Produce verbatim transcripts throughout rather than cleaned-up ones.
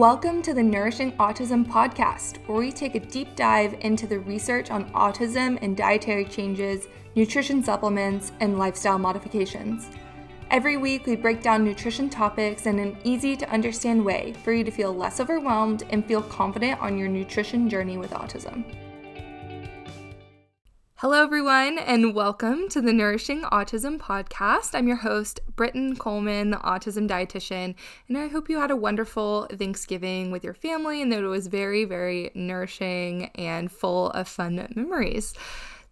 Welcome to the Nourishing Autism Podcast, where we take a deep dive into the research on autism and dietary changes, nutrition supplements, and lifestyle modifications. Every week, we break down nutrition topics in an easy-to-understand way for you to feel less overwhelmed and feel confident on your nutrition journey with autism. Hello, everyone, and welcome to the Nourishing Autism Podcast. I'm your host, Britton Coleman, the Autism Dietitian, and I hope you had a wonderful Thanksgiving with your family and that it was very, very nourishing and full of fun memories.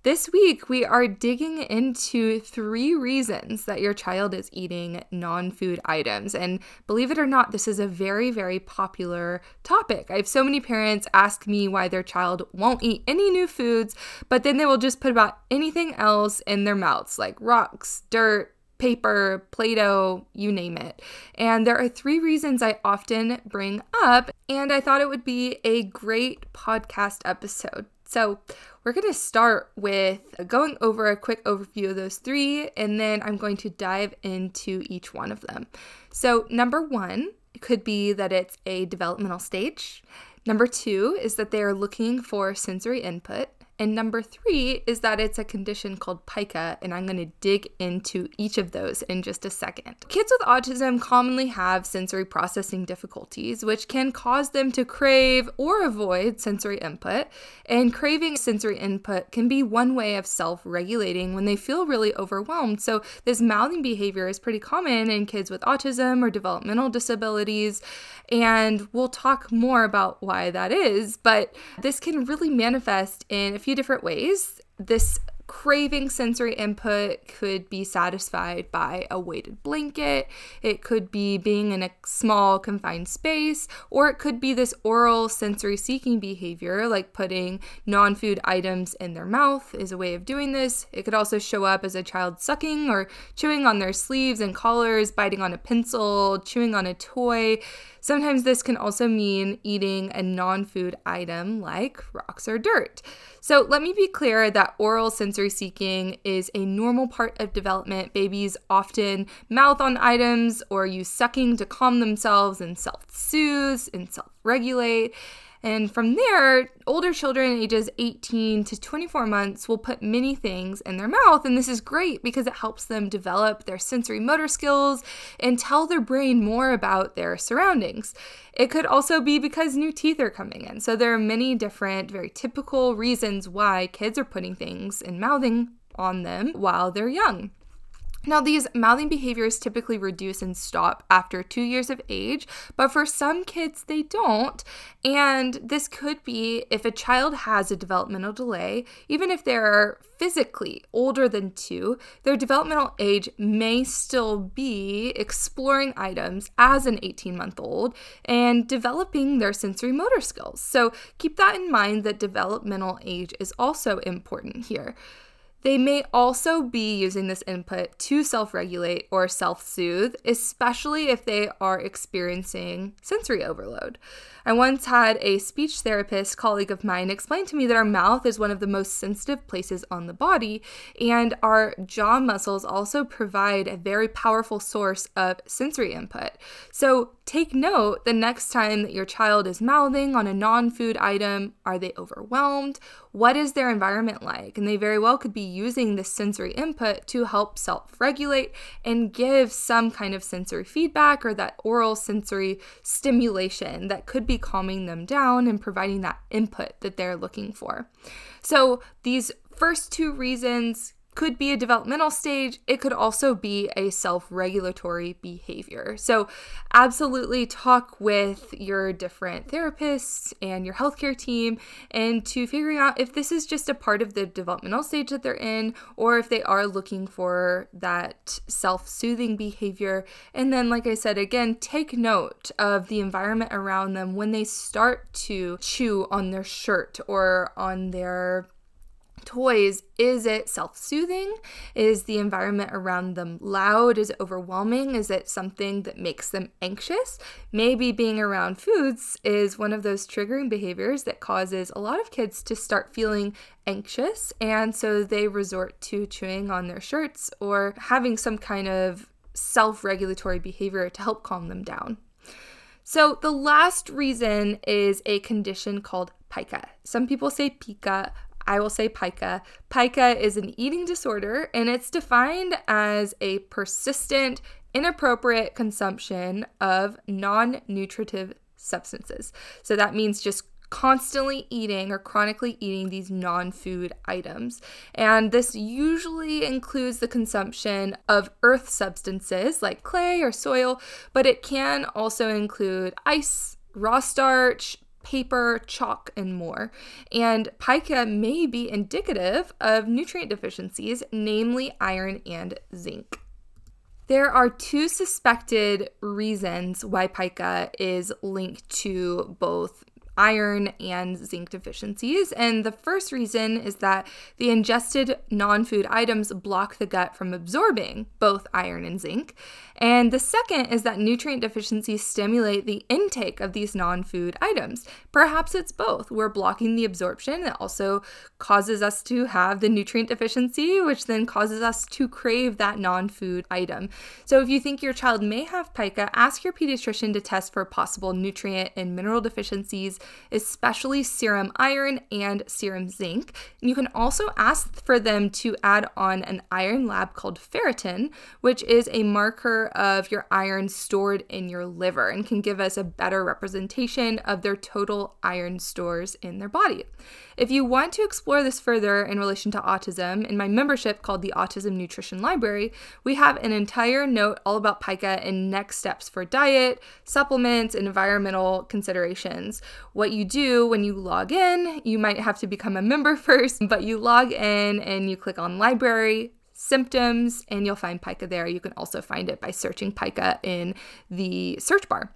This week, we are digging into three reasons that your child is eating non-food items. And believe it or not, this is a very, very popular topic. I have so many parents ask me why their child won't eat any new foods, but then they will just put about anything else in their mouths, like rocks, dirt, paper, Play-Doh, you name it. And there are three reasons I often bring up, and I thought it would be a great podcast episode. So we're going to start with going over a quick overview of those three, and then I'm going to dive into each one of them. So number one could be that it's a developmental stage. Number two is that they are looking for sensory input. And number three is that it's a condition called pica, and I'm going to dig into each of those in just a second. Kids with autism commonly have sensory processing difficulties, which can cause them to crave or avoid sensory input. And craving sensory input can be one way of self-regulating when they feel really overwhelmed. So this mouthing behavior is pretty common in kids with autism or developmental disabilities, and we'll talk more about why that is, but this can really manifest in a few different ways. This craving sensory input could be satisfied by a weighted blanket, it could be being in a small confined space, or it could be this oral sensory seeking behavior, like putting non-food items in their mouth is a way of doing this. It could also show up as a child sucking or chewing on their sleeves and collars, biting on a pencil, chewing on a toy. Sometimes this can also mean eating a non-food item like rocks or dirt. So let me be clear that oral sensory seeking is a normal part of development. Babies often mouth on items or use sucking to calm themselves and self-soothe and self-regulate. And from there, older children ages eighteen to twenty-four months will put many things in their mouth. And this is great because it helps them develop their sensory motor skills and tell their brain more about their surroundings. It could also be because new teeth are coming in. So there are many different, very typical reasons why kids are putting things and mouthing on them while they're young. Now, these mouthing behaviors typically reduce and stop after two years of age, but for some kids, they don't. And this could be if a child has a developmental delay, even if they're physically older than two, their developmental age may still be exploring items as an eighteen-month-old and developing their sensory motor skills. So keep that in mind, that developmental age is also important here. They may also be using this input to self-regulate or self-soothe, especially if they are experiencing sensory overload. I once had a speech therapist colleague of mine explain to me that our mouth is one of the most sensitive places on the body, and our jaw muscles also provide a very powerful source of sensory input. So take note the next time that your child is mouthing on a non-food item. Are they overwhelmed? What is their environment like? And they very well could be using this sensory input to help self-regulate and give some kind of sensory feedback or that oral sensory stimulation that could be calming them down and providing that input that they're looking for. So these first two reasons could be a developmental stage. It could also be a self-regulatory behavior. So absolutely talk with your different therapists and your healthcare team and to figuring out if this is just a part of the developmental stage that they're in, or if they are looking for that self-soothing behavior. And then, like I said, again, take note of the environment around them when they start to chew on their shirt or on their toys. Is it self-soothing? Is the environment around them loud? Is it overwhelming? Is it something that makes them anxious? Maybe being around foods is one of those triggering behaviors that causes a lot of kids to start feeling anxious, and so they resort to chewing on their shirts or having some kind of self-regulatory behavior to help calm them down. So the last reason is a condition called pica. Some people say pica. I will say pica. Pica is an eating disorder, and it's defined as a persistent, inappropriate consumption of non-nutritive substances. So that means just constantly eating or chronically eating these non-food items. And this usually includes the consumption of earth substances like clay or soil, but it can also include ice, raw starch, paper, chalk, and more. And pica may be indicative of nutrient deficiencies, namely iron and zinc. There are two suspected reasons why pica is linked to both iron and zinc deficiencies. And the first reason is that the ingested non-food items block the gut from absorbing both iron and zinc. And the second is that nutrient deficiencies stimulate the intake of these non-food items. Perhaps it's both. We're blocking the absorption. It also causes us to have the nutrient deficiency, which then causes us to crave that non-food item. So if you think your child may have pica, ask your pediatrician to test for possible nutrient and mineral deficiencies, especially serum iron and serum zinc. You can also ask for them to add on an iron lab called ferritin, which is a marker of your iron stored in your liver and can give us a better representation of their total iron stores in their body. If you want to explore this further in relation to autism, in my membership called the Autism Nutrition Library, we have an entire note all about pica and next steps for diet, supplements, and environmental considerations. What you do when you log in, you might have to become a member first, but you log in and you click on library, symptoms, and you'll find pica there. You can also find it by searching pica in the search bar.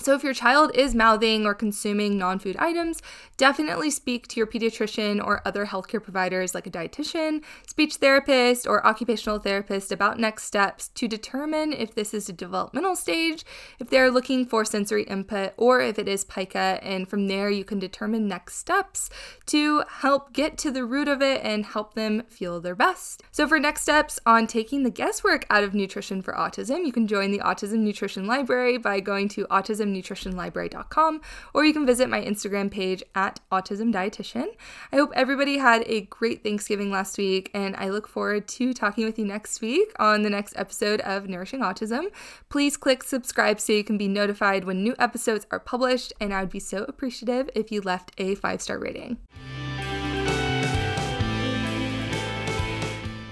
So if your child is mouthing or consuming non-food items, definitely speak to your pediatrician or other healthcare providers like a dietitian, speech therapist, or occupational therapist about next steps to determine if this is a developmental stage, if they're looking for sensory input, or if it is pica. And from there, you can determine next steps to help get to the root of it and help them feel their best. So for next steps on taking the guesswork out of nutrition for autism, you can join the Autism Nutrition Library by going to autism nutrition library dot com, or you can visit my Instagram page at Autism Dietitian. I hope everybody had a great Thanksgiving last week, and I look forward to talking with you next week on the next episode of Nourishing Autism. Please click subscribe so you can be notified when new episodes are published, and I would be so appreciative if you left a five-star rating.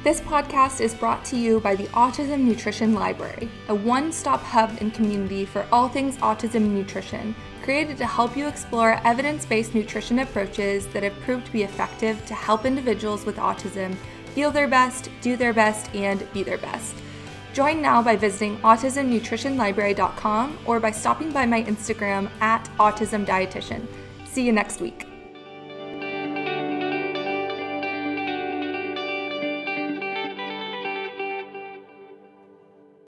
This podcast is brought to you by the Autism Nutrition Library, a one-stop hub and community for all things autism nutrition, created to help you explore evidence-based nutrition approaches that have proved to be effective to help individuals with autism feel their best, do their best, and be their best. Join now by visiting autism nutrition library dot com or by stopping by my Instagram at Autism Dietitian. See you next week.